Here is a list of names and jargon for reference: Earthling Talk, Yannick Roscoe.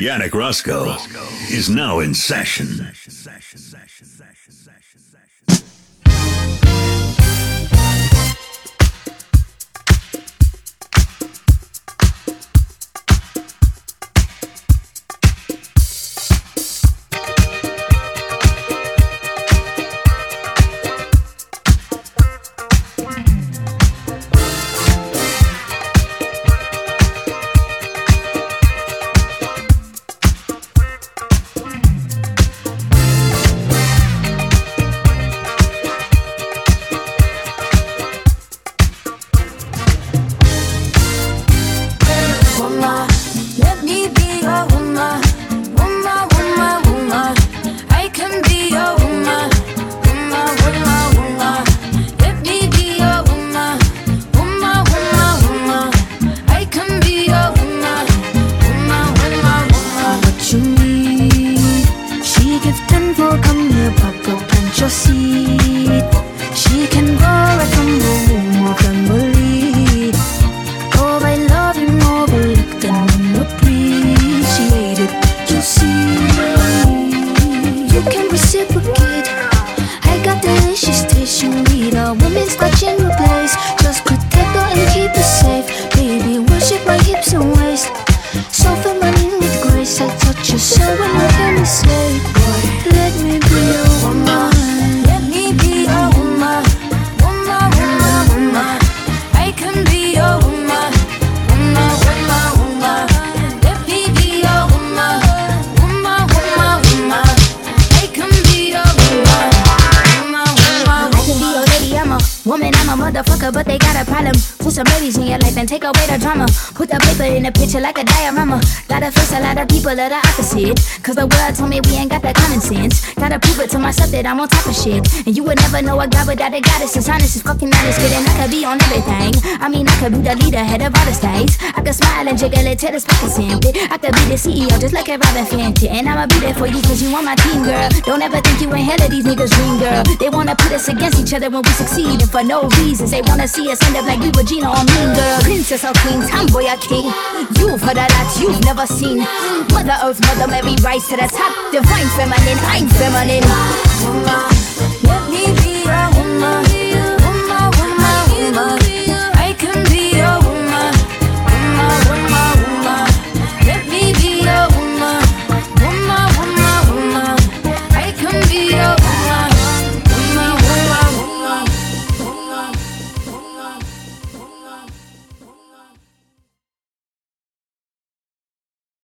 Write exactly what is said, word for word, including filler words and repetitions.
Yannick Roscoe is now in session. But they got a problem. Put some ladies in your life and take away the drama. Put the paper in the picture like a diorama. Gotta face a lot of people of the opposite, cause the world told me we ain't got that common sense. Gotta prove it to myself that I'm on top of shit. And you would never know a god without a goddess. As honest as fucking honest, good, and I could be on everything. I mean, I could be the leader, head of all the states. I could smile and jiggle it till the spot is empty. I could be the C E O just like a Robin Fenton. And I'ma be there for you cause you on my team, girl. Don't ever think you ain't hell of these niggas' dream, girl. They wanna put us against each other when we succeed, and for no reasons. They wanna see us end up like we were Gina or Mean Girl. Princess or queen, tomboy or king, you've heard a lot you've never seen. Mother Earth, Mother Mary, rise to the top. Divine feminine, I'm feminine.